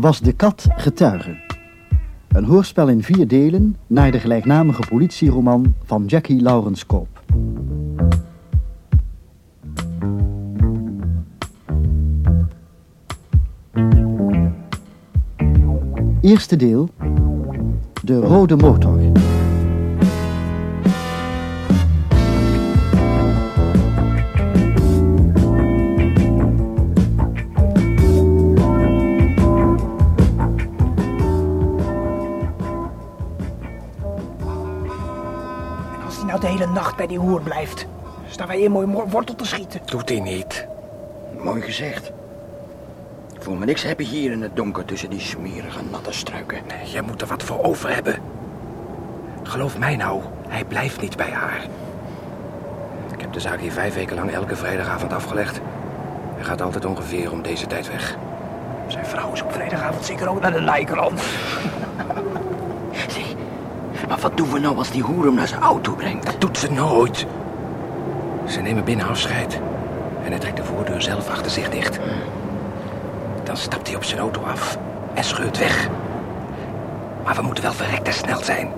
Was de kat getuige? Een hoorspel in 4 delen naar de gelijknamige politieroman van Jackie Lawrence Koop. Eerste deel, de rode motor. De hele nacht bij die hoer blijft. Staan wij hier mooi wortel te schieten. Doet hij niet. Mooi gezegd. Ik voel me niks happy hier in het donker tussen die smerige natte struiken. Nee, jij moet er wat voor over hebben. Geloof mij nou, hij blijft niet bij haar. Ik heb de zaak hier 5 weken lang elke vrijdagavond afgelegd. Hij gaat altijd ongeveer om deze tijd weg. Zijn vrouw is op vrijdagavond zeker ook naar de Nijkerland. Maar wat doen we nou als die hoer hem naar zijn auto brengt? Dat doet ze nooit. Ze nemen binnen afscheid. En hij trekt de voordeur zelf achter zich dicht. Dan stapt hij op zijn auto af en scheurt weg. Maar we moeten wel verrekt en snel zijn.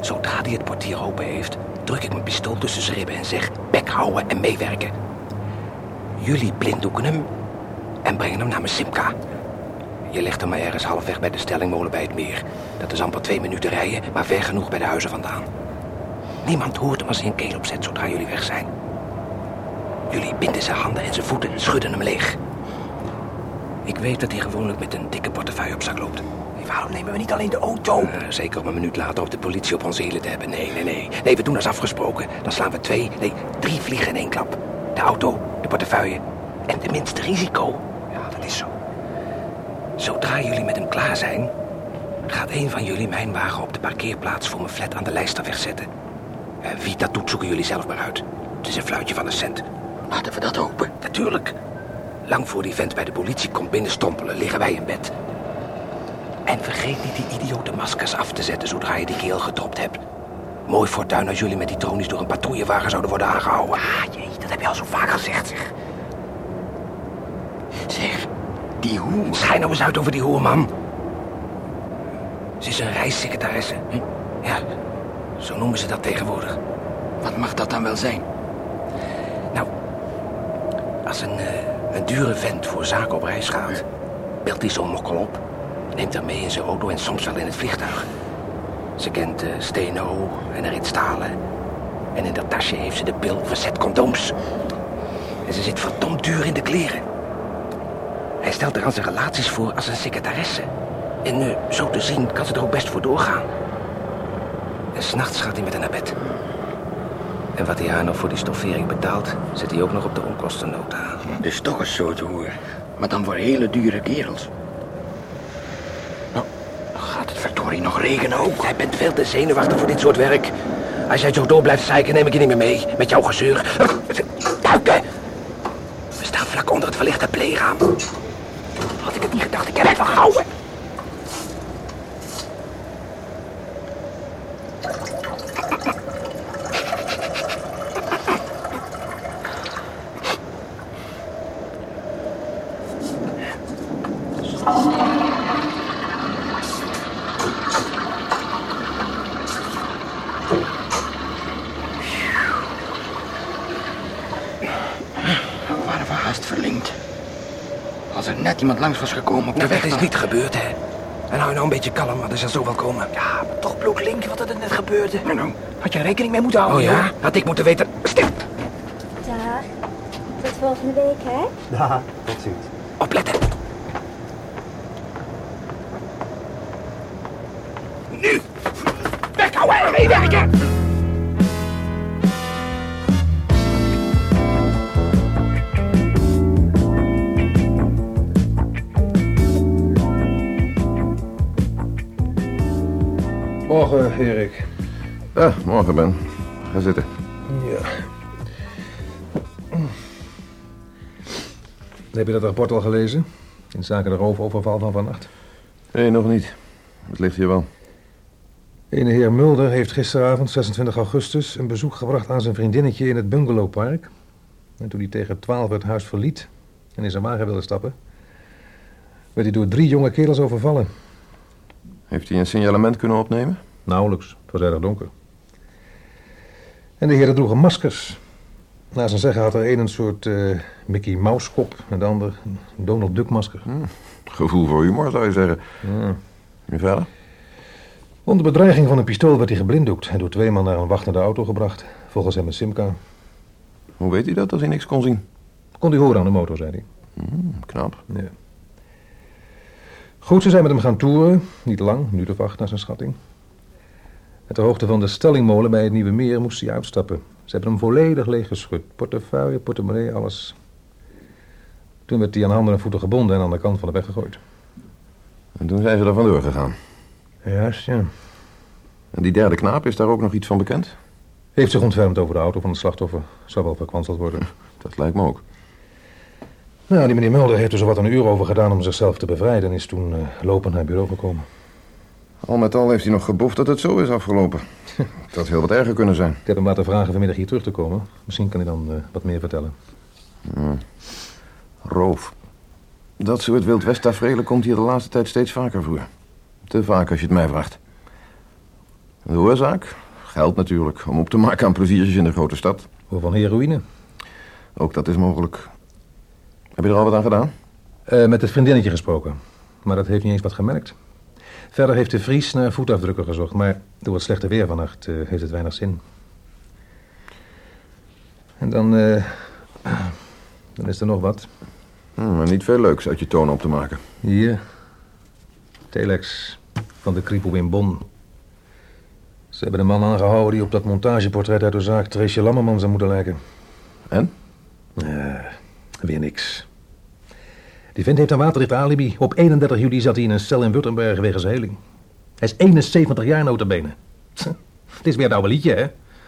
Zodra hij het portier open heeft, druk ik mijn pistool tussen zijn ribben en zeg: bek houden en meewerken. Jullie blinddoeken hem en brengen hem naar mijn Simca. Je legt hem maar ergens halfweg bij de stellingmolen bij het meer. Dat is amper 2 minuten rijden, maar ver genoeg bij de huizen vandaan. Niemand hoort hem als hij een keel opzet zodra jullie weg zijn. Jullie binden zijn handen en zijn voeten en schudden hem leeg. Ik weet dat hij gewoonlijk met een dikke portefeuille op zak loopt. Nee, waarom nemen we niet alleen de auto? Zeker om een minuut later op de politie op onze hielen te hebben. Nee. Nee, we doen als afgesproken. Dan slaan we 3 vliegen in 1 klap. De auto, de portefeuille en de minste risico. Ja, dat is zo. Zodra jullie met hem klaar zijn, gaat een van jullie mijn wagen op de parkeerplaats voor mijn flat aan de Lijsterweg zetten. En wie dat doet, zoeken jullie zelf maar uit. Het is een fluitje van een cent. Laten we dat hopen. Natuurlijk. Lang voor die vent bij de politie komt binnenstompelen, liggen wij in bed. En vergeet niet die idiote maskers af te zetten zodra je die keel gedropt hebt. Mooi fortuin als jullie met die tronies door een patrouillewagen zouden worden aangehouden. Ah, jee, dat heb je al zo vaak gezegd, zeg. Die hoer. Schijn nou eens uit over die hoer, man. Ze is een reissecretaresse. Hm? Ja, zo noemen ze dat tegenwoordig. Wat mag dat dan wel zijn? Nou, als een dure vent voor zaken op reis gaat, belt hij zo'n mokkel op, neemt haar mee in zijn auto en soms wel in het vliegtuig. Ze kent Steno en erin Stalen. En in dat tasje heeft ze de pil verzet condooms. En ze zit verdomd duur in de kleren. Hij stelt er aan zijn relaties voor als een secretaresse. En zo te zien kan ze er ook best voor doorgaan. En 's nachts gaat hij met haar naar bed. En wat hij haar nog voor die stoffering betaalt, zet hij ook nog op de onkostennota aan. Dus toch een soort hoer. Maar dan voor hele dure kerels. Nou, gaat het verdorie nog regenen ook? Jij bent veel te zenuwachtig voor dit soort werk. Als jij zo door blijft zeiken, neem ik je niet meer mee. Met jouw gezeur. Duiken! We staan vlak onder het verlichte pleegraam. Had ik het niet gedacht, ik heb het wel gehouden. Iemand langs was gekomen op de weg. Dat is niet gebeurd, hè. En hou je nou een beetje kalm, maar er zal zo wel komen. Ja, maar toch bloed link wat er net gebeurde. Nou. Had je rekening mee moeten houden? Oh ja? Had ik moeten weten. Stil! Dag. Tot volgende week, hè? Ja, tot ziens. Opletten. Nu! Weghouden en meewerken! Morgen, Erik. Ja, morgen, Ben. Ga zitten. Ja. Heb je dat rapport al gelezen? In zaken de roofoverval van vannacht? Nee, nog niet. Het ligt hier wel. Ene heer Mulder heeft gisteravond, 26 augustus... een bezoek gebracht aan zijn vriendinnetje in het bungalowpark. En toen hij tegen 12 het huis verliet en in zijn wagen wilde stappen... werd hij door 3 jonge kerels overvallen. Heeft hij een signalement kunnen opnemen? Nauwelijks, het was erg donker. En de heren droegen maskers. Na zijn zeggen had er een soort Mickey Mouse kop en de ander een Donald Duck masker. Gevoel voor humor zou je zeggen. Ja. En verder? Onder bedreiging van een pistool werd hij geblinddoekt en door 2 man naar een wachtende auto gebracht. Volgens hem een simka. Hoe weet hij dat als hij niks kon zien? Kon hij horen aan de motor, zei hij. Knap. Ja. Goed, ze zijn met hem gaan toeren. Niet lang, een minuut of 8 naar zijn schatting. En ter hoogte van de Stellingmolen bij het Nieuwe Meer moest hij uitstappen. Ze hebben hem volledig leeggeschud. Portefeuille, portemonnee, alles. Toen werd hij aan handen en voeten gebonden en aan de kant van de weg gegooid. En toen zijn ze er vandoor gegaan? Juist, ja. En die derde knaap, is daar ook nog iets van bekend? Heeft zich ontfermd over de auto van het slachtoffer. Zou wel verkwanseld worden. Dat lijkt me ook. Nou, die meneer Mulder heeft er zo wat een uur over gedaan om zichzelf te bevrijden en is toen lopend naar het bureau gekomen. Al met al heeft hij nog geboft dat het zo is afgelopen. Het had heel wat erger kunnen zijn. Ik heb hem laten vragen vanmiddag hier terug te komen. Misschien kan hij dan wat meer vertellen. Roof. Dat soort Wild West-taferelen komt hier de laatste tijd steeds vaker voor. Te vaak als je het mij vraagt. De oorzaak? Geld natuurlijk, om op te maken aan pleziertjes in de grote stad. Of van heroïne? Ook dat is mogelijk. Heb je er al wat aan gedaan? Met het vriendinnetje gesproken. Maar dat heeft niet eens wat gemerkt. Verder heeft de Vries naar voetafdrukken gezocht. Maar door het slechte weer vannacht heeft het weinig zin. En dan is er nog wat. Maar niet veel leuks uit je tonen op te maken. Hier. Telex van de Kripo in Bonn. Ze hebben de man aangehouden die op dat montageportret uit de zaak Therese Lammerman zou moeten lijken. En? Weer niks. Die vent heeft een waterdicht alibi. Op 31 juli zat hij in een cel in Württemberg wegens heling. Hij is 71 jaar notabene. Het is weer het oude liedje, hè?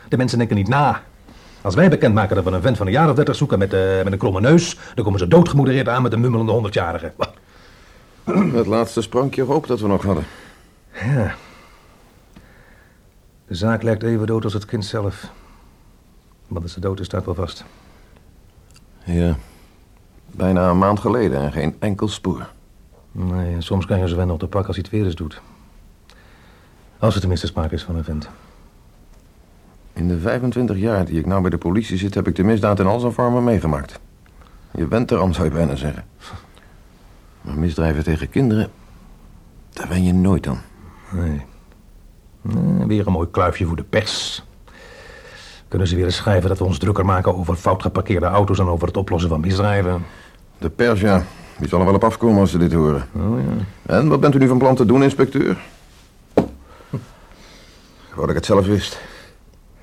De mensen denken niet na. Als wij bekendmaken dat we een vent van een jaar of 30 zoeken met een kromme neus, dan komen ze doodgemoedereerd aan met een mummelende 100-jarige. Het laatste sprankje hoop dat we nog hadden. Ja. De zaak lijkt even dood als het kind zelf. Want als ze dood is, staat wel vast. Ja. Bijna een maand geleden en geen enkel spoor. Nee, en soms krijgen ze wel nog te pak als hij het weer eens doet. Als er tenminste sprake is van een vent. In de 25 jaar die ik nou bij de politie zit, heb ik de misdaad in al zijn vormen meegemaakt. Je bent er aan, zou je bijna zeggen. Maar misdrijven tegen kinderen, daar ben je nooit aan. Nee. Weer een mooi kluifje voor de pers. Kunnen ze weer eens schrijven dat we ons drukker maken over fout geparkeerde auto's en over het oplossen van misdrijven? De pers, ja. Die zal er wel op afkomen als ze dit horen. Oh, ja. En wat bent u nu van plan te doen, inspecteur? Ik wou dat ik het zelf wist.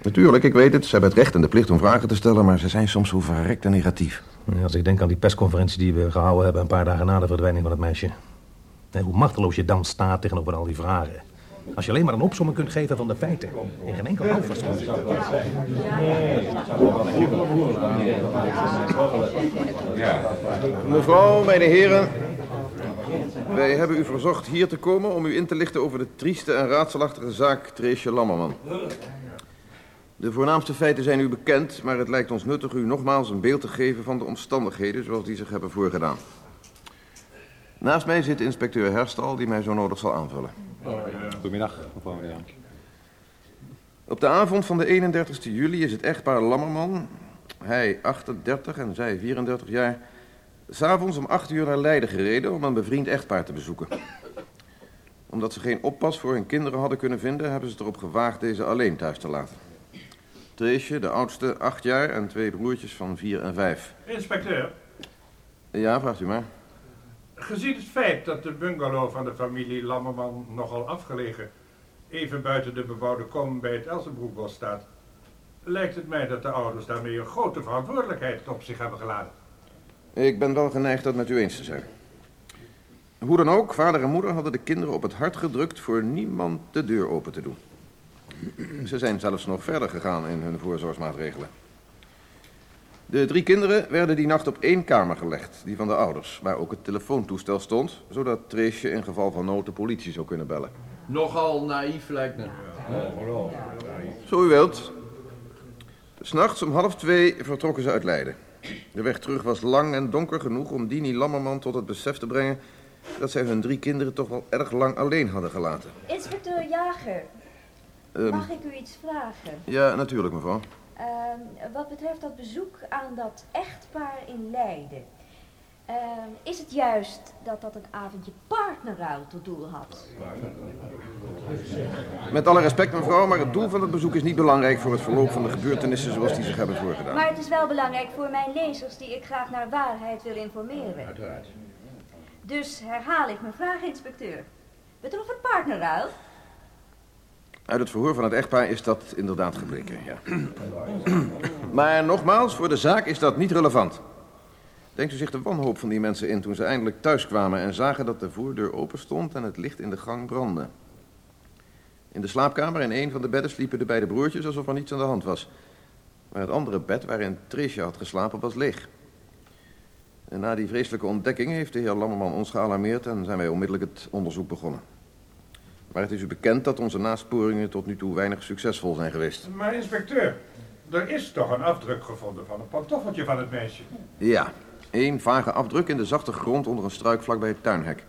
Natuurlijk, ik weet het. Ze hebben het recht en de plicht om vragen te stellen, maar ze zijn soms zo verrekt en negatief. Ja, als ik denk aan die persconferentie die we gehouden hebben een paar dagen na de verdwijning van het meisje. En hoe machteloos je dan staat tegenover al die vragen. Als je alleen maar een opsomming kunt geven van de feiten. In geen enkel hoofd. Ja. Mevrouw, mijn heren. Wij hebben u verzocht hier te komen om u in te lichten over de trieste en raadselachtige zaak Therese Lammerman. De voornaamste feiten zijn u bekend, maar het lijkt ons nuttig u nogmaals een beeld te geven van de omstandigheden zoals die zich hebben voorgedaan. Naast mij zit inspecteur Herstal, die mij zo nodig zal aanvullen. Goedemiddag. Op de avond van de 31e juli is het echtpaar Lammerman, hij 38 en zij 34 jaar, 's avonds om 8 uur naar Leiden gereden om een bevriend echtpaar te bezoeken. Omdat ze geen oppas voor hun kinderen hadden kunnen vinden, hebben ze het erop gewaagd deze alleen thuis te laten. Therese, de oudste, 8 jaar en 2 broertjes van 4 en 5. Inspecteur? Ja, vraagt u maar. Gezien het feit dat de bungalow van de familie Lammerman nogal afgelegen, even buiten de bebouwde kom bij het Elzenbroekbos staat, lijkt het mij dat de ouders daarmee een grote verantwoordelijkheid op zich hebben geladen. Ik ben wel geneigd dat met u eens te zijn. Hoe dan ook, vader en moeder hadden de kinderen op het hart gedrukt voor niemand de deur open te doen. Ze zijn zelfs nog verder gegaan in hun voorzorgsmaatregelen. De 3 kinderen werden die nacht op 1 kamer gelegd, die van de ouders, waar ook het telefoontoestel stond, zodat Therese in geval van nood de politie zou kunnen bellen. Nogal naïef lijkt me. Zo u wilt. 's Nachts om 1:30 vertrokken ze uit Leiden. De weg terug was lang en donker genoeg om Dini Lammerman tot het besef te brengen dat zij hun 3 kinderen toch wel erg lang alleen hadden gelaten. Inspecteur Jager, mag ik u iets vragen? Ja, natuurlijk mevrouw. Wat betreft dat bezoek aan dat echtpaar in Leiden. Is het juist dat een avondje partnerruil tot doel had? Met alle respect mevrouw, maar het doel van het bezoek is niet belangrijk voor het verloop van de gebeurtenissen zoals die zich hebben voorgedaan. Maar het is wel belangrijk voor mijn lezers die ik graag naar waarheid wil informeren. Uiteraard. Dus herhaal ik mijn vraag, inspecteur. Betrof het partnerruil? Uit het verhoor van het echtpaar is dat inderdaad gebleken, ja. Maar nogmaals, voor de zaak is dat niet relevant. Denkt u zich de wanhoop van die mensen in toen ze eindelijk thuis kwamen en zagen dat de voordeur open stond en het licht in de gang brandde. In de slaapkamer in een van de bedden sliepen de beide broertjes alsof er niets aan de hand was. Maar het andere bed waarin Therese had geslapen was leeg. En na die vreselijke ontdekking heeft de heer Lammerman ons gealarmeerd en zijn wij onmiddellijk het onderzoek begonnen. Maar het is u bekend dat onze nasporingen tot nu toe weinig succesvol zijn geweest. Maar inspecteur, er is toch een afdruk gevonden van een pantoffeltje van het meisje? Ja, 1 vage afdruk in de zachte grond onder een struik vlak bij het tuinhek.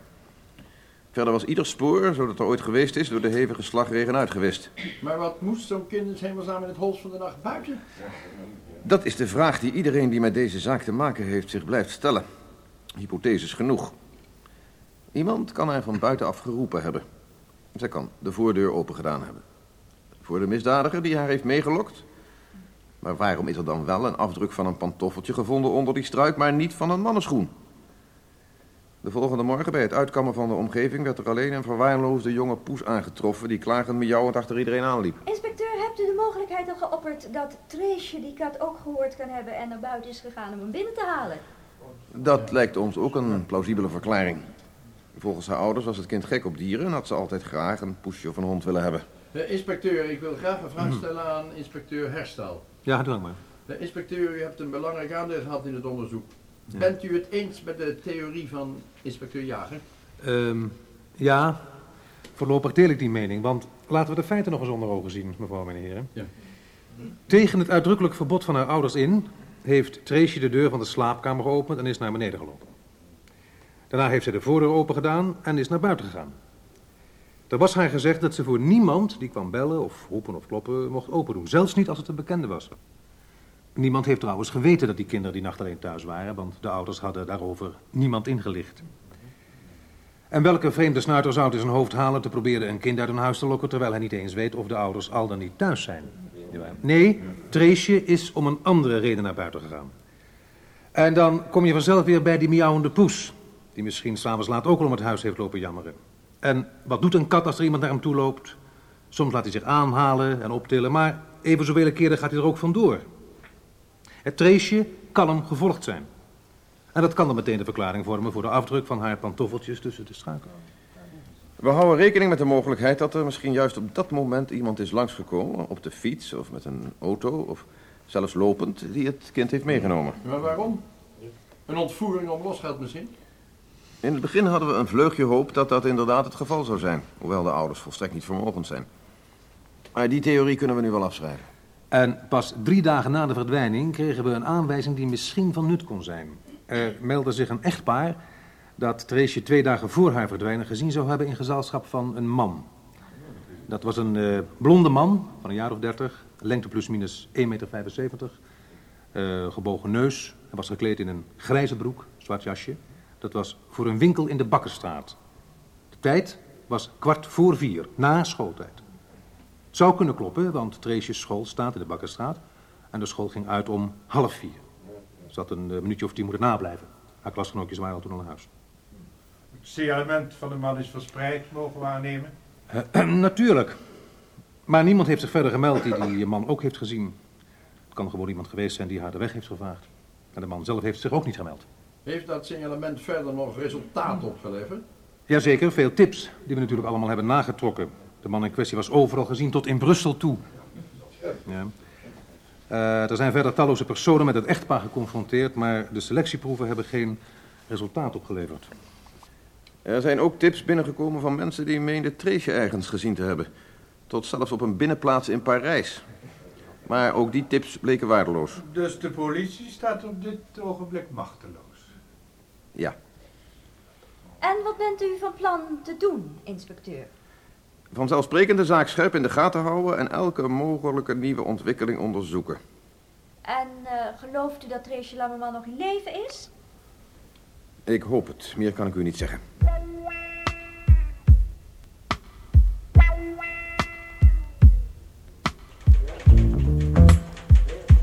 Verder was ieder spoor, zodat er ooit geweest is, door de hevige slagregen uitgewist. Maar wat moest zo'n kind in hemelsnaam in het holst van de nacht buiten? Dat is de vraag die iedereen die met deze zaak te maken heeft zich blijft stellen. Hypotheses genoeg. Iemand kan haar van buitenaf geroepen hebben. Zij kan de voordeur open gedaan hebben. Voor de misdadiger die haar heeft meegelokt. Maar waarom is er dan wel een afdruk van een pantoffeltje gevonden onder die struik, maar niet van een mannenschoen? De volgende morgen bij het uitkammen van de omgeving werd er alleen een verwaarloosde jonge poes aangetroffen die klagend miauwend achter iedereen aanliep. Inspecteur, hebt u de mogelijkheid al geopperd dat Therese die kat ook gehoord kan hebben en naar buiten is gegaan om hem binnen te halen? Dat lijkt ons ook een plausibele verklaring. Volgens haar ouders was het kind gek op dieren en had ze altijd graag een poesje of een hond willen hebben. Inspecteur, ik wil graag een vraag stellen aan inspecteur Herstal. Ja, dank maar. Inspecteur, u hebt een belangrijk aandeel gehad in het onderzoek. Ja. Bent u het eens met de theorie van inspecteur Jager? Ja, voorlopig deel ik die mening, want laten we de feiten nog eens onder ogen zien, mevrouw en heren. Ja. Tegen het uitdrukkelijk verbod van haar ouders in heeft Therese de deur van de slaapkamer geopend en is naar beneden gelopen. Daarna heeft zij de voordeur open gedaan en is naar buiten gegaan. Er was haar gezegd dat ze voor niemand die kwam bellen of roepen of kloppen mocht open doen. Zelfs niet als het een bekende was. Niemand heeft trouwens geweten dat die kinderen die nacht alleen thuis waren, want de ouders hadden daarover niemand ingelicht. En welke vreemde snuiter zou het in zijn hoofd halen te proberen een kind uit hun huis te lokken, terwijl hij niet eens weet of de ouders al dan niet thuis zijn? Nee, Therese is om een andere reden naar buiten gegaan. En dan kom je vanzelf weer bij die miauwende poes, die misschien s'avonds laat ook al om het huis heeft lopen jammeren. En wat doet een kat als er iemand naar hem toe loopt? Soms laat hij zich aanhalen en optillen, maar even zoveel keren gaat hij er ook vandoor. Het Therese kan hem gevolgd zijn. En dat kan dan meteen de verklaring vormen voor de afdruk van haar pantoffeltjes tussen de struiken. We houden rekening met de mogelijkheid dat er misschien juist op dat moment iemand is langsgekomen, op de fiets of met een auto of zelfs lopend, die het kind heeft meegenomen. Maar waarom? Een ontvoering om losgeld misschien? In het begin hadden we een vleugje hoop dat dat inderdaad het geval zou zijn, hoewel de ouders volstrekt niet vermogend zijn. Maar die theorie kunnen we nu wel afschrijven. En pas 3 dagen na de verdwijning kregen we een aanwijzing die misschien van nut kon zijn. Er meldde zich een echtpaar dat Therese 2 dagen voor haar verdwijnen gezien zou hebben in gezelschap van een man. Dat was een blonde man van een jaar of 30, lengte plus minus 1,75 meter, gebogen neus. Hij was gekleed in een grijze broek, zwart jasje. Dat was voor een winkel in de Bakkerstraat. De tijd was 15:15, na schooltijd. Het zou kunnen kloppen, want Therese's school staat in de Bakkerstraat en de school ging uit om 15:30. Ze had een minuutje of 10 moeten nablijven. Haar klasgenootjes waren al toen naar huis. Het signalement van de man is verspreid, mogen we aannemen? Natuurlijk. Maar niemand heeft zich verder gemeld die die man ook heeft gezien. Het kan gewoon iemand geweest zijn die haar de weg heeft gevraagd. En de man zelf heeft zich ook niet gemeld. Heeft dat signalement verder nog resultaat opgeleverd? Jazeker, veel tips die we natuurlijk allemaal hebben nagetrokken. De man in kwestie was overal gezien, tot in Brussel toe. Ja. Er zijn verder talloze personen met het echtpaar geconfronteerd, maar de selectieproeven hebben geen resultaat opgeleverd. Er zijn ook tips binnengekomen van mensen die meenden Therese ergens gezien te hebben. Tot zelfs op een binnenplaats in Parijs. Maar ook die tips bleken waardeloos. Dus de politie staat op dit ogenblik machteloos? Ja. En wat bent u van plan te doen, inspecteur? Vanzelfsprekend de zaak scherp in de gaten houden en elke mogelijke nieuwe ontwikkeling onderzoeken. En gelooft u dat Therese Lammerman nog in leven is? Ik hoop het. Meer kan ik u niet zeggen.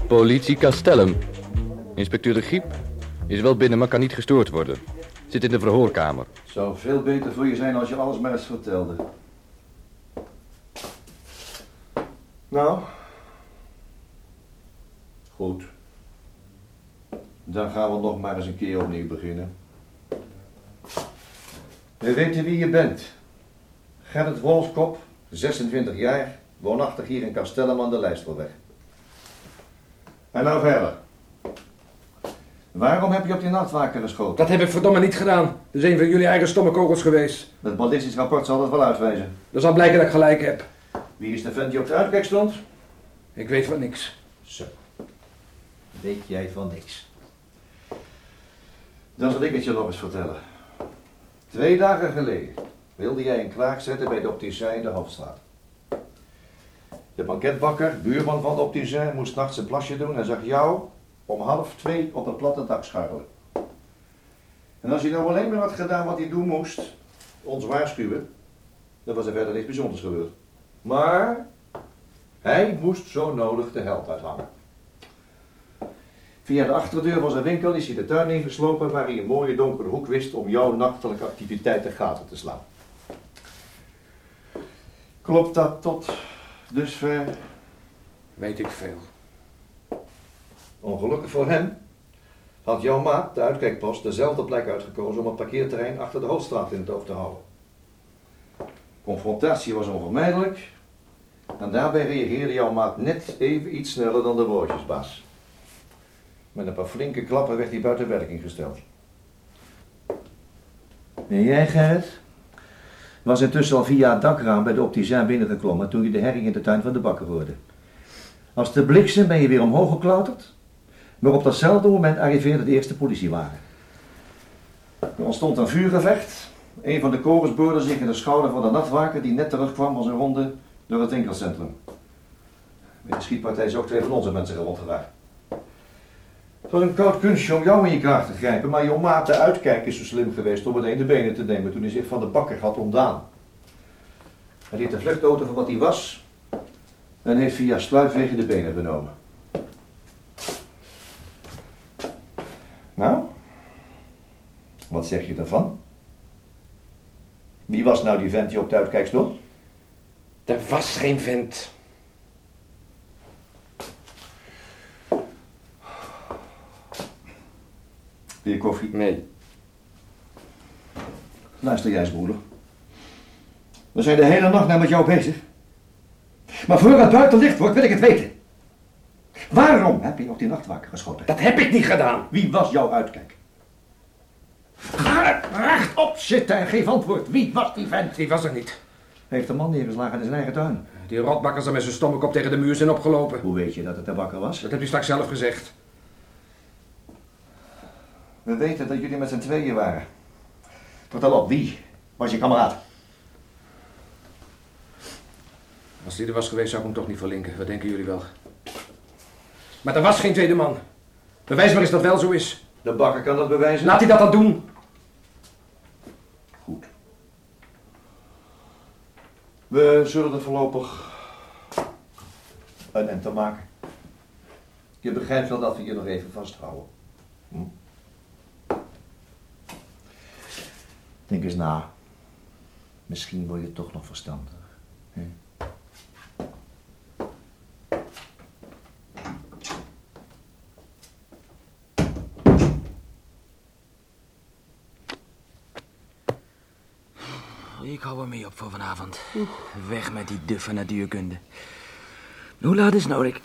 Politie Castellum. Inspecteur De Griep is wel binnen, maar kan niet gestoord worden. Zit in de verhoorkamer. Zou veel beter voor je zijn als je alles maar eens vertelde. Nou? Goed. Dan gaan we nog maar eens een keer opnieuw beginnen. We weten wie je bent. Gerrit Wolfkop, 26 jaar, woonachtig hier in Castellum aan de Lijstalweg. En nou verder. Waarom heb je op die nachtwaker geschoten? Dat heb ik verdomme niet gedaan. Dat is een van jullie eigen stomme kogels geweest. Het ballistisch rapport zal dat wel uitwijzen. Dat zal blijken dat ik gelijk heb. Wie is de vent die op de uitkijk stond? Ik weet van niks. Zo. Weet jij van niks. Dan zal ik het je nog eens vertellen. 2 dagen geleden wilde jij een klaag zetten bij de opticien in de Hoofdstraat. De banketbakker, buurman van de opticien, moest nachts een plasje doen en zag jou om 1:30 op een platte dak scharrelen. En als je nou alleen maar had gedaan wat hij doen moest, ons waarschuwen, dan was er verder niks bijzonders gebeurd. Maar hij moest zo nodig de held uithangen. Via de achterdeur van zijn winkel is hij de tuin ingeslopen waar hij een mooie donkere hoek wist om jouw nachtelijke activiteit de gaten te slaan. Klopt dat tot dusver? Weet ik veel. Ongelukkig voor hem had jouw maat, de uitkijkpost, dezelfde plek uitgekozen om het parkeerterrein achter de Hoofdstraat in het oog te houden. Confrontatie was onvermijdelijk en daarbij reageerde jouw maat net even iets sneller dan de woordjesbaas. Met een paar flinke klappen werd hij buiten werking gesteld. En jij, Gerrit, was intussen al via het dakraam bij de opticien binnengeklommen toen je de herrie in de tuin van de bakker hoorde. Als de bliksem ben je weer omhoog geklauterd, maar op datzelfde moment arriveerde de eerste politiewagen. Er ontstond een vuurgevecht. Een van de kogels boorde zich in de schouder van de nachtwaker die net terugkwam van zijn ronde door het winkelcentrum. Met de schietpartij zijn ook 2 van onze mensen gewond geraakt. Het was een koud kunstje om jou in je kraag te grijpen, maar jouw maat de uitkijk is zo slim geweest om meteen de benen te nemen toen hij zich van de bakker had ontdaan. Hij liet de vluchtauto van wat hij was en heeft via sluipwegen de benen benomen. Nou, wat zeg je daarvan? Wie was nou die vent die op de uitkijk stond? Er was geen vent. Wil je koffie? Nee. Luister jij eens, broeder. We zijn de hele nacht nou met jou bezig. Maar voor het buiten licht wordt, wil ik het weten. Waarom heb je op die nachtwaker geschoten? Dat heb ik niet gedaan. Wie was jouw uitkijk? Ga rechtop zitten en geef antwoord. Wie was die vent? Die was er niet. Hij heeft een man neergeslagen in zijn eigen tuin. Die rotbakkers er met zijn stomme kop tegen de muur zijn opgelopen. Hoe weet je dat het de bakker was? Dat heb je straks zelf gezegd. We weten dat jullie met z'n tweeën waren. Vertel op, wie was je kameraad? Als die er was geweest, zou ik hem toch niet verlinken. Wat denken jullie wel? Maar er was geen tweede man. Bewijs maar eens dat wel zo is. De bakker kan dat bewijzen. Laat hij dat dan doen. Goed. We zullen er voorlopig een end aan maken. Je begrijpt wel dat we je nog even vasthouden. Hm? Denk eens na. Misschien word je toch nog verstandig. Hè? Ik hou er mee op voor vanavond. Oeh. Weg met die duffe natuurkunde. Hoe laat is het nodig?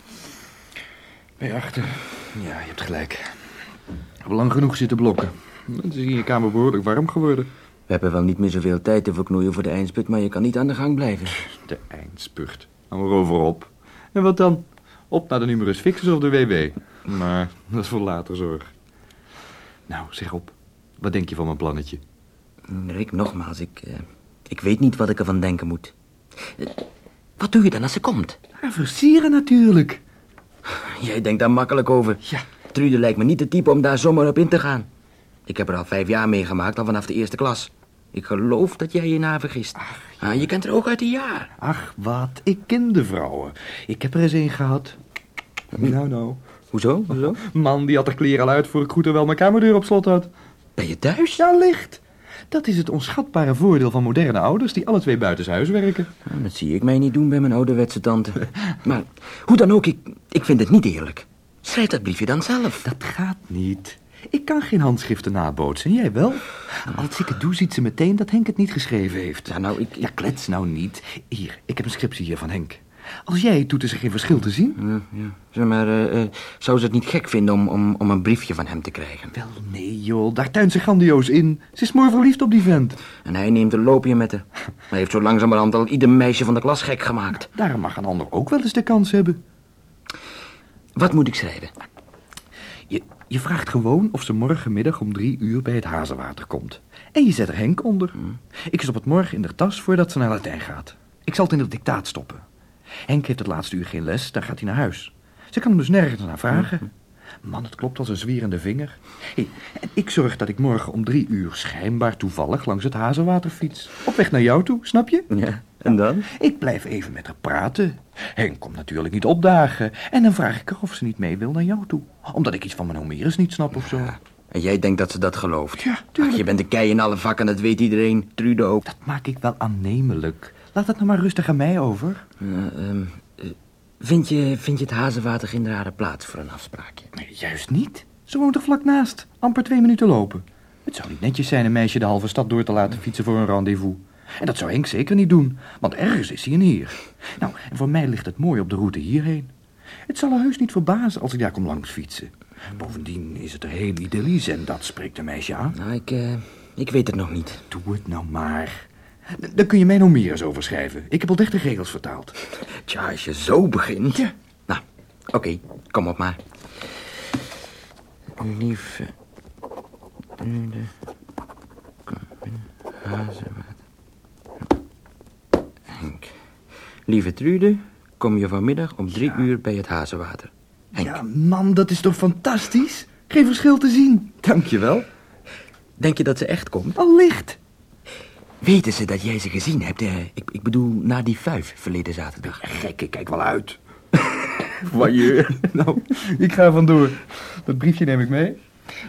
Ben je achter? Ja, je hebt gelijk. Ik heb lang genoeg zitten blokken. Het is in je kamer behoorlijk warm geworden. We hebben wel niet meer zoveel tijd te verknoeien voor de eindspurt, maar je kan niet aan de gang blijven. De eindspurt. Hou er over op. En wat dan? Op naar de numerus fixus of de WW. Maar dat is voor later zorg. Nou, zeg op. Wat denk je van mijn plannetje? Rick, nogmaals, ik weet niet wat ik ervan denken moet. Wat doe je dan als ze komt? Ja, versieren natuurlijk. Jij denkt daar makkelijk over. Ja. Trude lijkt me niet de type om daar zomaar op in te gaan. Ik heb er al 5 jaar meegemaakt, al vanaf de eerste klas. Ik geloof dat jij je na vergist. Ach, ja. Je kent er ook uit een jaar. Ach, wat. Ik ken de vrouwen. Ik heb er eens een gehad. Nou. Hoezo? Man, die had er kleren al uit voor ik goed en wel mijn kamerdeur op slot had. Ben je thuis? Ja, licht. Dat is het onschatbare voordeel van moderne ouders die alle 2 buitenshuis werken. Dat zie ik mij niet doen bij mijn ouderwetse tante. Maar hoe dan ook, ik vind het niet eerlijk. Schrijf dat briefje dan zelf. Dat gaat niet. Ik kan geen handschriften nabootsen, jij wel? Als ik het doe, ziet ze meteen dat Henk het niet geschreven heeft. Ja, nou, ik... Ja, klets nou niet. Hier, ik heb een scriptie hier van Henk. Als jij het doet, is er geen verschil te zien. Ja. Zeg maar, zou ze het niet gek vinden om een briefje van hem te krijgen? Wel, nee, joh. Daar tuint ze grandioos in. Ze is mooi verliefd op die vent. En hij neemt een loopje met haar. Hij heeft zo langzamerhand al ieder meisje van de klas gek gemaakt. Daarom mag een ander ook wel eens de kans hebben. Wat moet ik schrijven? Je vraagt gewoon of ze morgenmiddag om 3:00 bij het Hazenwater komt. En je zet er Henk onder. Ik stop het morgen in de tas voordat ze naar Latijn gaat. Ik zal het in het dictaat stoppen. Henk heeft het laatste uur geen les, dan gaat hij naar huis. Ze kan hem dus nergens naar vragen. Man, het klopt als een zwierende vinger. Hey, ik zorg dat ik morgen om 3:00 schijnbaar toevallig langs het Hazenwater fiets. Op weg naar jou toe, snap je? Ja, en dan? Ik blijf even met haar praten. Henk komt natuurlijk niet opdagen. En dan vraag ik haar of ze niet mee wil naar jou toe. Omdat ik iets van mijn Homerus niet snap of zo. Ja, en jij denkt dat ze dat gelooft? Ja, tuurlijk. Ach, je bent de kei in alle vakken, dat weet iedereen. Trude ook. Dat maak ik wel aannemelijk. Laat dat nou maar rustig aan mij over. Vind je het Hazenwater geen rare plaats voor een afspraakje? Nee, juist niet. Ze woont er vlak naast. Amper 2 minuten lopen. Het zou niet netjes zijn een meisje de halve stad door te laten fietsen voor een rendezvous. En dat zou Henk zeker niet doen, want ergens is hij een heer. Nou, en voor mij ligt het mooi op de route hierheen. Het zal haar heus niet verbazen als ik daar kom langs fietsen. Bovendien is het er heel idyllisch en dat spreekt een meisje aan. Nou, ik weet het nog niet. Doe het nou maar. Dan kun je mijn Homerus over schrijven. Ik heb al 30 regels vertaald. Tja, als je zo begint. Ja. Nou, oké, kom op maar. Lieve Trude, kom binnen, Hazenwater. Henk. Lieve Trude, kom je vanmiddag om 3:00 bij het Hazenwater. Henk. Ja, man, dat is toch fantastisch? Geen verschil te zien. Dankjewel. Denk je dat ze echt komt? Allicht. Weten ze dat jij ze gezien hebt? Ik bedoel, na die 5 verleden zaterdag. Gek, ik kijk wel uit. Voyeur. Nou, ik ga vandoor. Dat briefje neem ik mee.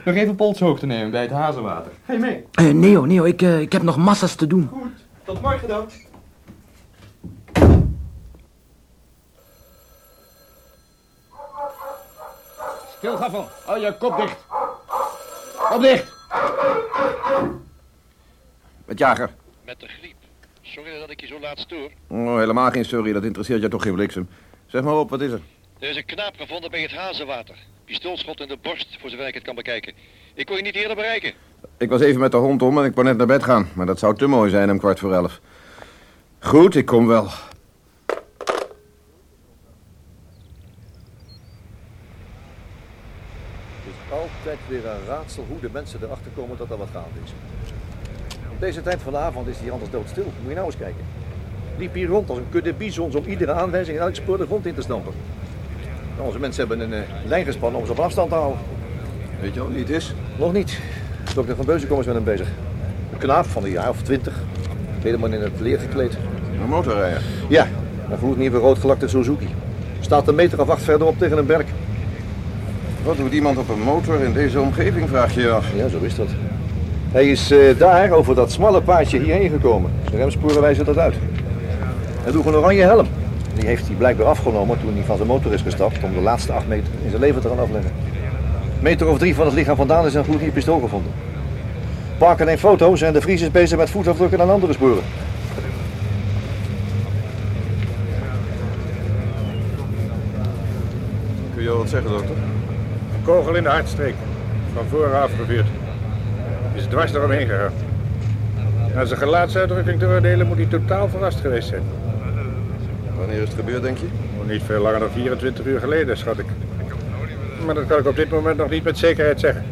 Nog even polshoogte nemen bij het Hazenwater. Ga je mee? Nee, ik heb nog massa's te doen. Goed, tot morgen dan. Stil, gaffel. Hou je kop dicht. Kop dicht. Met Jager. Met de Griep. Sorry dat ik je zo laat stoor. Oh, helemaal geen sorry, dat interesseert jou toch geen bliksem. Zeg maar op, wat is er? Er is een knaap gevonden bij het Hazenwater. Pistoolschot in de borst, voor zover ik het kan bekijken. Ik kon je niet eerder bereiken. Ik was even met de hond om en ik kon net naar bed gaan. Maar dat zou te mooi zijn om 11:15. Goed, ik kom wel. Het is altijd weer een raadsel hoe de mensen erachter komen dat er wat gaande is. Op deze tijd van de avond is die anders doodstil. Moet je nou eens kijken. Liep hier rond als een kudde bisons om iedere aanwijzing en elk spoor de grond in te stampen. Nou, onze mensen hebben een lijn gespannen om ze op afstand te houden. Weet je al wie het is? Nog niet. Dokter Van Beuzenkom is met hem bezig. Een knaap van een jaar of 20. Helemaal in het leer gekleed. Een motorrijder? Ja, een gloednieuwe roodgelakte Suzuki. Staat een meter of 8 verderop tegen een berk. Wat doet iemand op een motor in deze omgeving, vraag je je af? Ja, zo is dat. Hij is daar over dat smalle paadje hierheen gekomen. De remsporen wijzen dat uit. Hij droeg een oranje helm. Die heeft hij blijkbaar afgenomen toen hij van zijn motor is gestapt om de laatste 8 meter in zijn leven te gaan afleggen. Meter of 3 van het lichaam vandaan is een gloednieuw pistool gevonden. Parker neemt foto's en de Vries is bezig met voetafdrukken aan andere sporen. Kun je al wat zeggen, dokter? Een kogel in de hartstreek. Van voren afgevuurd. Is dwars eromheen gegaan. Naar zijn gelaatsuitdrukking te oordelen moet hij totaal verrast geweest zijn. Wanneer is het gebeurd, denk je? Niet veel langer dan 24 uur geleden, schat ik. Maar dat kan ik op dit moment nog niet met zekerheid zeggen.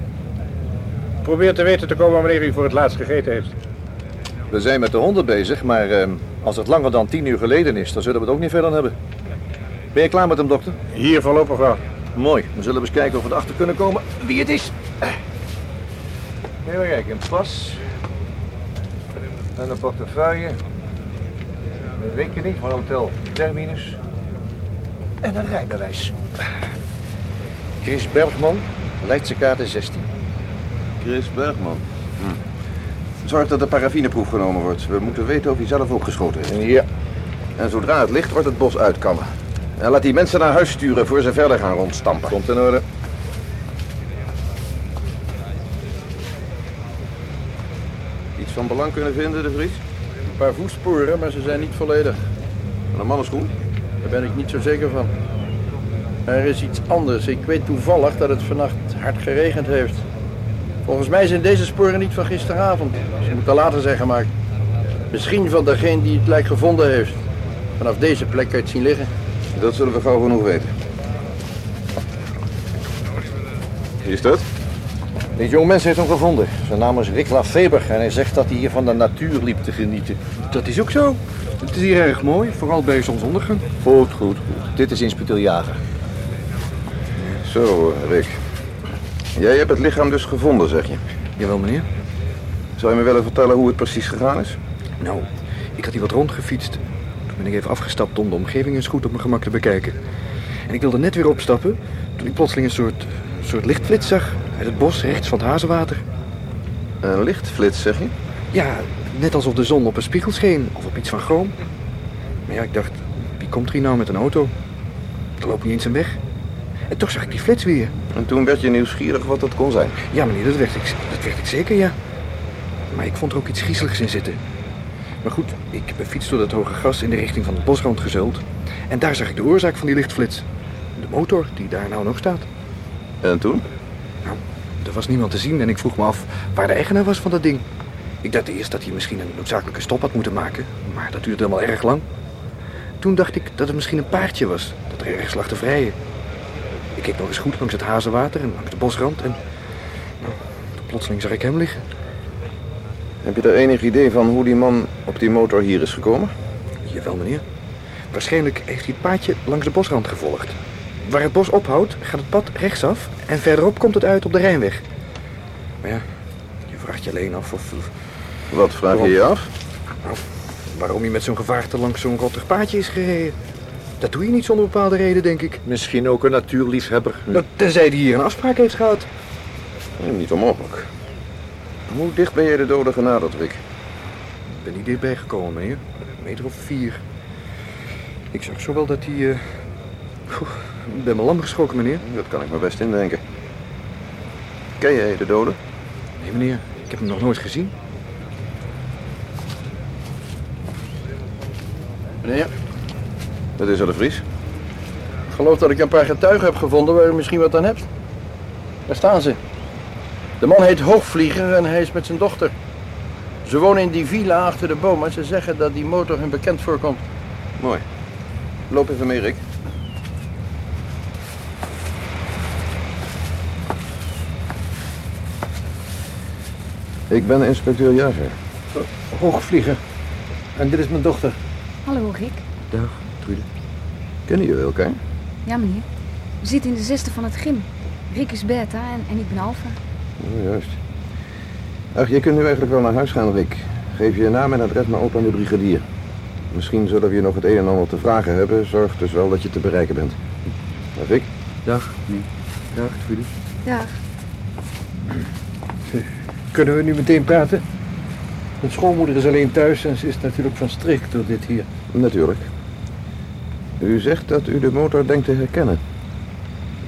Probeer te weten te komen wanneer hij voor het laatst gegeten heeft. We zijn met de honden bezig, maar als het langer dan 10 uur geleden is, dan zullen we het ook niet verder hebben. Ben je klaar met hem, dokter? Hier voorlopig wel. Mooi, dan zullen we eens kijken of we erachter kunnen komen wie het is. Even kijken, een pas. En een portefeuille. Een rekening van Hotel Terminus. En een rijbewijs. Chris Bergman, Leidse kaart 16. Chris Bergman. Zorg dat de paraffineproef genomen wordt. We moeten weten of hij zelf ook geschoten heeft. Ja. En zodra het licht wordt, het bos uitkammen. En laat die mensen naar huis sturen voor ze verder gaan rondstampen. Komt in orde. Iets van belang kunnen vinden, de Vries? Een paar voetsporen, maar ze zijn niet volledig. En een mannenschoen? Daar ben ik niet zo zeker van. Er is iets anders. Ik weet toevallig dat het vannacht hard geregend heeft. Volgens mij zijn deze sporen niet van gisteravond. Ze moeten later zijn gemaakt. Misschien van degene die het lijk gevonden heeft. Vanaf deze plek kan je het zien liggen. Dat zullen we gauw genoeg weten. Wie is dat? Dit jongmens heeft hem gevonden. Zijn naam is Rick Lafeberg en hij zegt dat hij hier van de natuur liep te genieten. Dat is ook zo. Het is hier erg mooi, vooral bij zonsondergang. Goed. Dit is inspecteur Jager. Zo, Rick. Jij hebt het lichaam dus gevonden, zeg je? Jawel, meneer. Zou je me willen vertellen hoe het precies gegaan is? Nou, ik had hier wat rondgefietst. Toen ben ik even afgestapt om de omgeving eens goed op mijn gemak te bekijken. En ik wilde net weer opstappen toen ik plotseling een soort lichtflits zag uit het bos rechts van het Hazenwater. Een lichtflits, zeg je? Ja, net alsof de zon op een spiegel scheen of op iets van chroom. Maar ja, ik dacht, wie komt er hier nou met een auto? Er loopt niet eens een weg. En toch zag ik die flits weer. En toen werd je nieuwsgierig wat dat kon zijn? Ja, meneer, dat werd ik zeker, ja. Maar ik vond er ook iets griezeligs in zitten. Maar goed, ik heb een fiets door dat hoge gras in de richting van het bosrand gezeuld. En daar zag ik de oorzaak van die lichtflits. De motor die daar nou nog staat. En toen? Nou, er was niemand te zien en ik vroeg me af waar de eigenaar was van dat ding. Ik dacht eerst dat hij misschien een noodzakelijke stop had moeten maken. Maar dat duurde helemaal erg lang. Toen dacht ik dat het misschien een paardje was. Dat er ergens lag te vrijen. Ik keek nog eens goed langs het Hazenwater en langs de bosrand en nou, plotseling zag ik hem liggen. Heb je daar enig idee van hoe die man op die motor hier is gekomen? Jawel, meneer. Waarschijnlijk heeft hij het paadje langs de bosrand gevolgd. Waar het bos ophoudt, gaat het pad rechtsaf en verderop komt het uit op de Rijnweg. Maar ja, je vraagt je alleen af of... Wat vraag je je af? Nou, waarom hij met zo'n gevaarte langs zo'n rottig paadje is gereden. Dat doe je niet zonder bepaalde reden, denk ik. Misschien ook een natuurliefhebber. Nou, tenzij die hier een afspraak heeft gehad. Nee, niet onmogelijk. Hoe dicht ben jij de dode genaderd, Rick? Ik ben niet dichtbij gekomen, meneer. Een meter of 4. Ik zag zo wel dat hij... Ik ben me lam geschrokken, meneer. Dat kan ik me best indenken. Ken jij de dode? Nee, meneer. Ik heb hem nog nooit gezien. Meneer? Dat is al de Vries. Ik geloof dat ik een paar getuigen heb gevonden waar u misschien wat aan hebt. Daar staan ze. De man heet Hoogvlieger en hij is met zijn dochter. Ze wonen in die villa achter de boom en ze zeggen dat die motor hun bekend voorkomt. Mooi. Loop even mee, Rick. Ik ben inspecteur Jager. Hoogvlieger. En dit is mijn dochter. Hallo, Rick. Dag. Trude. Kennen jullie elkaar? Ja, meneer. We zitten in de 6e van het gym. Rick is beta en ik ben alfa. Oh, juist. Ach, je kunt nu eigenlijk wel naar huis gaan, Rick. Geef je naam en adres maar op aan de brigadier. Misschien zullen we je nog het een en ander te vragen hebben. Zorg dus wel dat je te bereiken bent. Dag, Rick. Dag, meneer. Dag, Trude. Dag. Kunnen we nu meteen praten? Mijn schoonmoeder is alleen thuis en ze is natuurlijk van streek door dit hier. Natuurlijk. U zegt dat u de motor denkt te herkennen.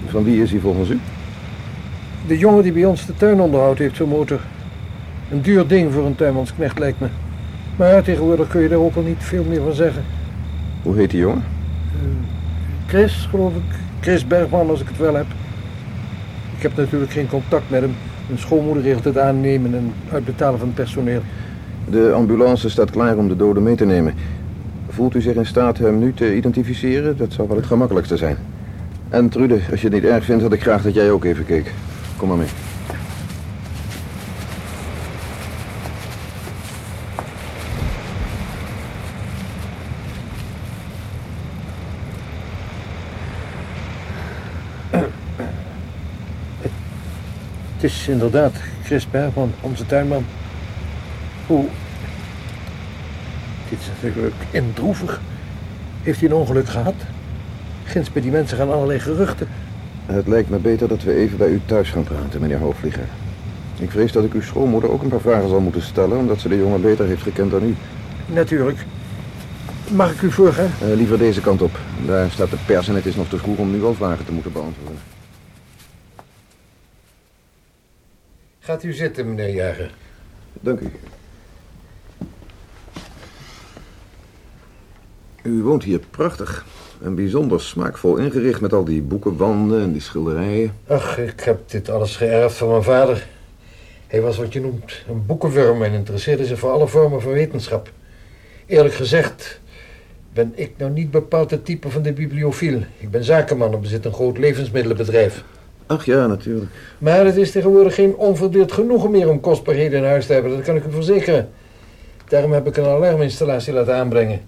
Van wie is hij volgens u? De jongen die bij ons de tuin onderhoudt heeft zo'n motor. Een duur ding voor een tuinmansknecht lijkt me. Maar tegenwoordig kun je daar ook al niet veel meer van zeggen. Hoe heet die jongen? Chris, geloof ik. Chris Bergman, als ik het wel heb. Ik heb natuurlijk geen contact met hem. Mijn schoonmoeder regelt het aannemen en uitbetalen van het personeel. De ambulance staat klaar om de dode mee te nemen. Voelt u zich in staat hem nu te identificeren? Dat zou wel het gemakkelijkste zijn. En Trude, als je het niet erg vindt, had ik graag dat jij ook even keek. Kom maar mee. Het is inderdaad Chris Bergman, onze tuinman. Hoe... dit is natuurlijk in droevig. Heeft hij een ongeluk gehad? Ginds bij die mensen gaan allerlei geruchten. Het lijkt me beter dat we even bij u thuis gaan praten, meneer Hoogvlieger. Ik vrees dat ik uw schoonmoeder ook een paar vragen zal moeten stellen, omdat ze de jongen beter heeft gekend dan u. Natuurlijk. Mag ik u voorgaan? Liever deze kant op. Daar staat de pers en het is nog te vroeg om nu al vragen te moeten beantwoorden. Gaat u zitten, meneer Jager. Dank u. U woont hier prachtig en bijzonder smaakvol ingericht met al die boekenwanden en die schilderijen. Ach, ik heb dit alles geërfd van mijn vader. Hij was wat je noemt een boekenwurm en interesseerde zich voor alle vormen van wetenschap. Eerlijk gezegd ben ik nou niet bepaald het type van de bibliofiel. Ik ben zakenman en bezit een groot levensmiddelenbedrijf. Ach ja, natuurlijk. Maar het is tegenwoordig geen onverdeeld genoegen meer om kostbaarheden in huis te hebben, dat kan ik u verzekeren. Daarom heb ik een alarminstallatie laten aanbrengen.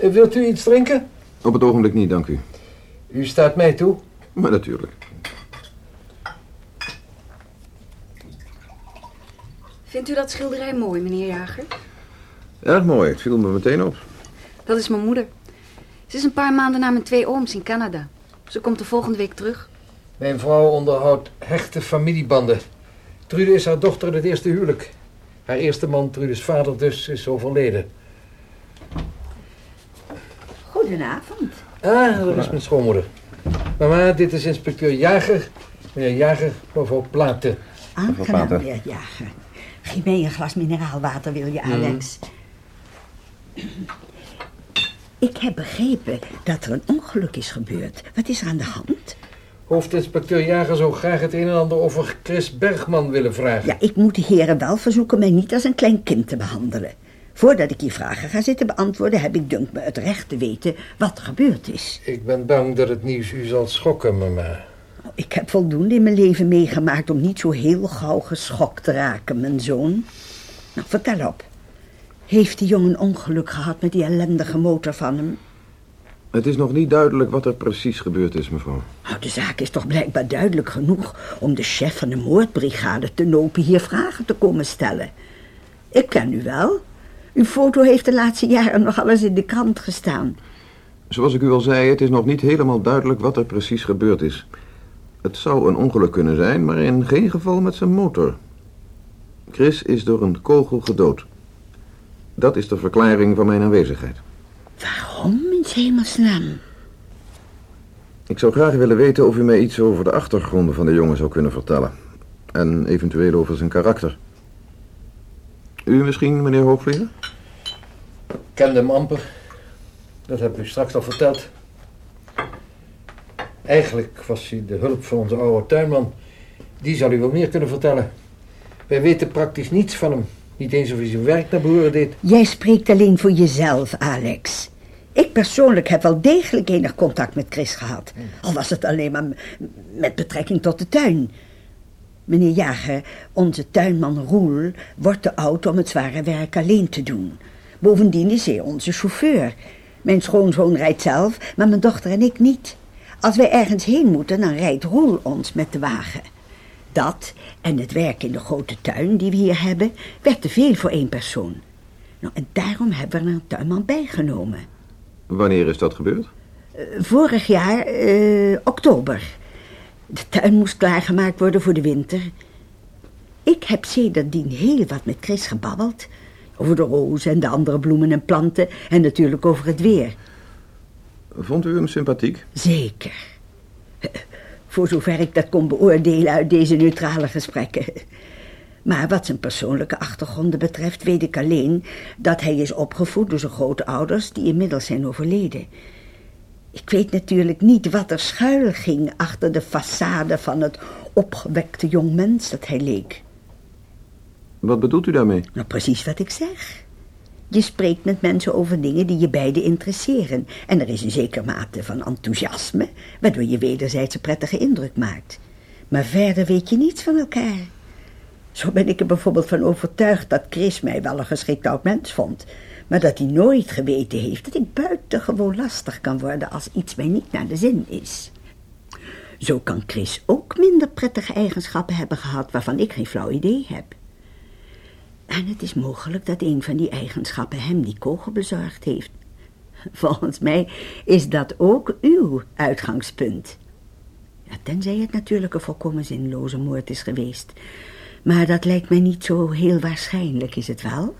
Wilt u iets drinken? Op het ogenblik niet, dank u. U staat mij toe? Maar natuurlijk. Vindt u dat schilderij mooi, meneer Jager? Erg mooi, het viel me meteen op. Dat is mijn moeder. Ze is een paar maanden na mijn 2 ooms in Canada. Ze komt de volgende week terug. Mijn vrouw onderhoudt hechte familiebanden. Trude is haar dochter in het eerste huwelijk. Haar eerste man, Trudes vader dus, is overleden. Goedenavond. Ah, dat is mijn schoonmoeder. Mama, dit is inspecteur Jager. Meneer Jager, mevrouw Platen. Aangenaam, meneer Jager. Geef mij een glas mineraalwater, wil je, Alex? Ik heb begrepen dat er een ongeluk is gebeurd. Wat is er aan de hand? Hoofdinspecteur Jager zou graag het een en ander over Chris Bergman willen vragen. Ja, ik moet de heren wel verzoeken mij niet als een klein kind te behandelen. Voordat ik je vragen ga zitten beantwoorden, heb ik dunkt me het recht te weten wat er gebeurd is. Ik ben bang dat het nieuws u zal schokken, mama. Ik heb voldoende in mijn leven meegemaakt om niet zo heel gauw geschokt te raken, mijn zoon. Nou, vertel op. Heeft die jongen ongeluk gehad met die ellendige motor van hem? Het is nog niet duidelijk wat er precies gebeurd is, mevrouw. Nou, de zaak is toch blijkbaar duidelijk genoeg om de chef van de moordbrigade te nopen hier vragen te komen stellen. Ik ken u wel. Uw foto heeft de laatste jaren nog alles in de krant gestaan. Zoals ik u al zei, het is nog niet helemaal duidelijk wat er precies gebeurd is. Het zou een ongeluk kunnen zijn, maar in geen geval met zijn motor. Chris is door een kogel gedood. Dat is de verklaring van mijn aanwezigheid. Waarom in hemelsnaam? Ik zou graag willen weten of u mij iets over de achtergronden van de jongen zou kunnen vertellen. En eventueel over zijn karakter. U misschien, meneer Hoogvlieger? Ik kende hem amper. Dat heb ik u straks al verteld. Eigenlijk was hij de hulp van onze oude tuinman. Die zal u wel meer kunnen vertellen. Wij weten praktisch niets van hem. Niet eens of hij zijn werk naar behoren deed. Jij spreekt alleen voor jezelf, Alex. Ik persoonlijk heb wel degelijk enig contact met Chris gehad. Al was het alleen maar met betrekking tot de tuin. Meneer Jager, onze tuinman Roel wordt te oud om het zware werk alleen te doen. Bovendien is hij onze chauffeur. Mijn schoonzoon rijdt zelf, maar mijn dochter en ik niet. Als wij ergens heen moeten, dan rijdt Roel ons met de wagen. Dat en het werk in de grote tuin die we hier hebben, werd te veel voor één persoon. Nou, en daarom hebben we er een tuinman bijgenomen. Wanneer is dat gebeurd? Vorig jaar, oktober. De tuin moest klaargemaakt worden voor de winter. Ik heb sedertdien heel wat met Chris gebabbeld. Over de rozen en de andere bloemen en planten en natuurlijk over het weer. Vond u hem sympathiek? Zeker. Voor zover ik dat kon beoordelen uit deze neutrale gesprekken. Maar wat zijn persoonlijke achtergronden betreft weet ik alleen dat hij is opgevoed door zijn grootouders die inmiddels zijn overleden. Ik weet natuurlijk niet wat er schuil ging achter de façade van het opgewekte jongmens dat hij leek. Wat bedoelt u daarmee? Nou, precies wat ik zeg. Je spreekt met mensen over dingen die je beiden interesseren. En er is een zekere mate van enthousiasme, waardoor je wederzijds een prettige indruk maakt. Maar verder weet je niets van elkaar. Zo ben ik er bijvoorbeeld van overtuigd dat Chris mij wel een geschikt oud mens vond. Maar dat hij nooit geweten heeft dat ik buitengewoon lastig kan worden als iets mij niet naar de zin is. Zo kan Chris ook minder prettige eigenschappen hebben gehad waarvan ik geen flauw idee heb. En het is mogelijk dat een van die eigenschappen hem die kogel bezorgd heeft. Volgens mij is dat ook uw uitgangspunt. Ja, tenzij het natuurlijk een volkomen zinloze moord is geweest. Maar dat lijkt mij niet zo heel waarschijnlijk, is het wel?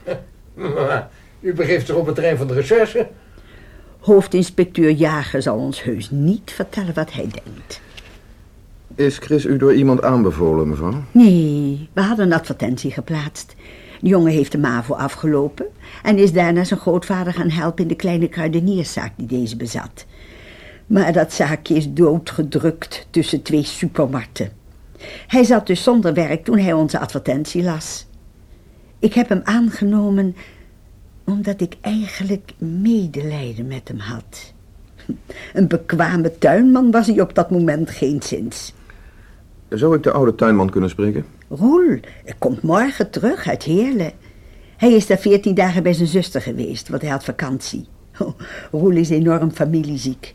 Ja, u begeeft zich op het terrein van de recherche. Hoofdinspecteur Jager zal ons heus niet vertellen wat hij denkt. Is Chris u door iemand aanbevolen, mevrouw? Nee, we hadden een advertentie geplaatst. De jongen heeft de MAVO afgelopen en is daarna zijn grootvader gaan helpen in de kleine kruidenierszaak die deze bezat. Maar dat zaakje is doodgedrukt tussen twee supermarkten. Hij zat dus zonder werk toen hij onze advertentie las. Ik heb hem aangenomen omdat ik eigenlijk medelijden met hem had. Een bekwame tuinman was hij op dat moment geenszins. Zou ik de oude tuinman kunnen spreken? Roel, hij komt morgen terug uit Heerlen. Hij is daar 14 dagen bij zijn zuster geweest, want hij had vakantie. Oh, Roel is enorm familieziek.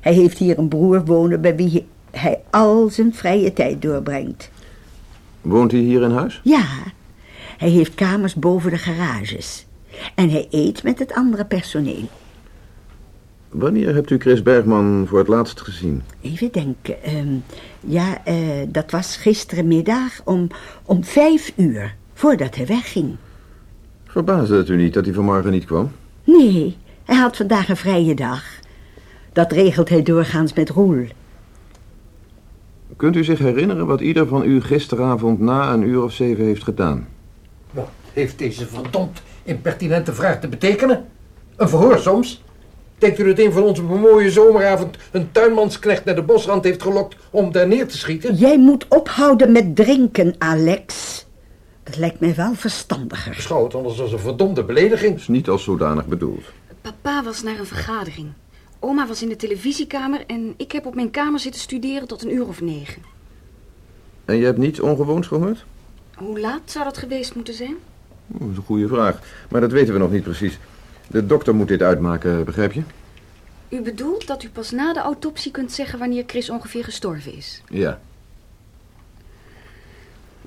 Hij heeft hier een broer wonen bij wie hij al zijn vrije tijd doorbrengt. Woont hij hier in huis? Ja, hij heeft kamers boven de garages. En hij eet met het andere personeel. Wanneer hebt u Chris Bergman voor het laatst gezien? Even denken. Dat was gisterenmiddag om 5 uur, voordat hij wegging. Verbaasde het u niet dat hij vanmorgen niet kwam? Nee, hij had vandaag een vrije dag. Dat regelt hij doorgaans met Roel. Kunt u zich herinneren wat ieder van u gisteravond na 19:00 heeft gedaan? Wat heeft deze verdomd impertinente vraag te betekenen? Een verhoor soms? Denkt u dat een van ons op een mooie zomeravond een tuinmansknecht naar de bosrand heeft gelokt om daar neer te schieten? Jij moet ophouden met drinken, Alex. Dat lijkt mij wel verstandiger. Beschouw het anders als een verdomde belediging. Is niet als zodanig bedoeld. Papa was naar een vergadering. Oma was in de televisiekamer en ik heb op mijn kamer zitten studeren tot 19:00. En je hebt niets ongewoons gehoord? Hoe laat zou dat geweest moeten zijn? Dat is een goede vraag, maar dat weten we nog niet precies. De dokter moet dit uitmaken, begrijp je? U bedoelt dat u pas na de autopsie kunt zeggen wanneer Chris ongeveer gestorven is? Ja.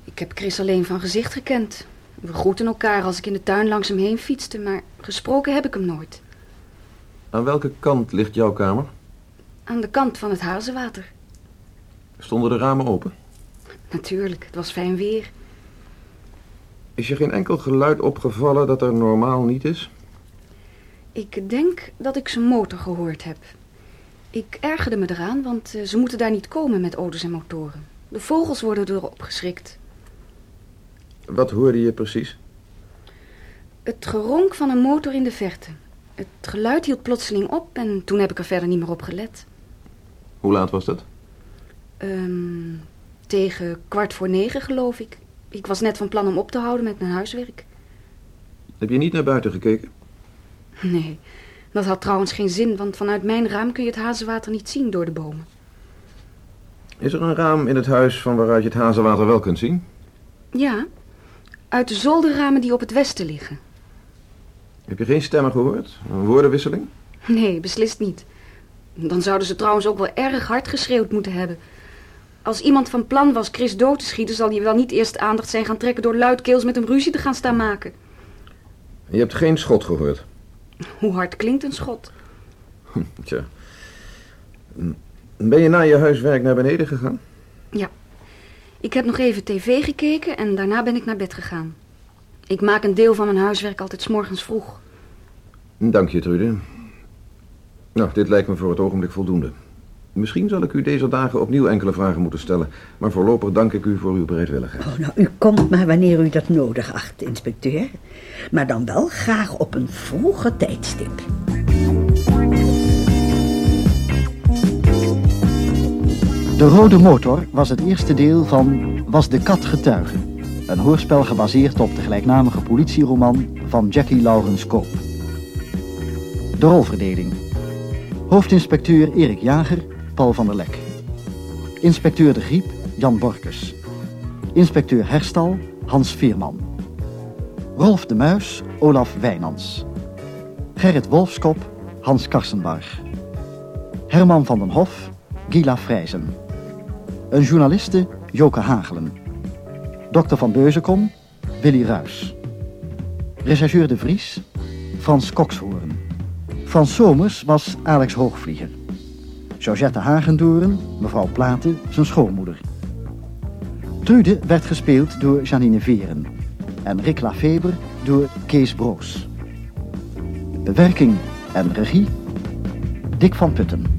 Ik heb Chris alleen van gezicht gekend. We groeten elkaar als ik in de tuin langs hem heen fietste, maar gesproken heb ik hem nooit. Aan welke kant ligt jouw kamer? Aan de kant van het Hazenwater. Stonden de ramen open? Natuurlijk, het was fijn weer. Is je geen enkel geluid opgevallen dat er normaal niet is? Ik denk dat ik zijn motor gehoord heb. Ik ergerde me eraan, want ze moeten daar niet komen met auto's en motoren. De vogels worden erop geschrikt. Wat hoorde je precies? Het geronk van een motor in de verte. Het geluid hield plotseling op en toen heb ik er verder niet meer op gelet. Hoe laat was dat? Tegen 20:15 geloof ik. Ik was net van plan om op te houden met mijn huiswerk. Heb je niet naar buiten gekeken? Nee, dat had trouwens geen zin, want vanuit mijn raam kun je het Hazenwater niet zien door de bomen. Is er een raam in het huis van waaruit je het Hazenwater wel kunt zien? Ja, uit de zolderramen die op het westen liggen. Heb je geen stemmen gehoord? Een woordenwisseling? Nee, beslist niet. Dan zouden ze trouwens ook wel erg hard geschreeuwd moeten hebben. Als iemand van plan was Chris dood te schieten, zal hij wel niet eerst aandacht zijn gaan trekken door luidkeels met hem ruzie te gaan staan maken. Je hebt geen schot gehoord? Hoe hard klinkt een schot? Tja. Ben je na je huiswerk naar beneden gegaan? Ja. Ik heb nog even tv gekeken en daarna ben ik naar bed gegaan. Ik maak een deel van mijn huiswerk altijd 's morgens vroeg. Dank je, Trude. Nou, dit lijkt me voor het ogenblik voldoende. Misschien zal ik u deze dagen opnieuw enkele vragen moeten stellen. Maar voorlopig dank ik u voor uw bereidwilligheid. Oh, nou, u komt maar wanneer u dat nodig acht, inspecteur. Maar dan wel graag op een vroege tijdstip. De Rode Motor was het eerste deel van Was de Kat Getuige. Een hoorspel gebaseerd op de gelijknamige politieroman van Jackie Lawrence Koop. De rolverdeling. Hoofdinspecteur Erik Jager, Paul van der Lek. Inspecteur De Griep, Jan Borkes. Inspecteur Herstal, Hans Veerman. Rolf de Muis, Olaf Wijnands. Gerrit Wolfkop, Hans Karsenbarg. Herman van den Hof, Gila Frijzen. een journaliste Joke Hagelen. Dokter van Beuzenkom, Willy Ruys. Rechercheur De Vries, Frans Kokshoorn. Frans Somers was Alex Hoogvlieger. Georgette Hagendoeren, mevrouw Platen, zijn schoonmoeder. Trude werd gespeeld door Janine Veren en Rick Lafeberg door Kees Broos. Bewerking en regie, Dick van Putten.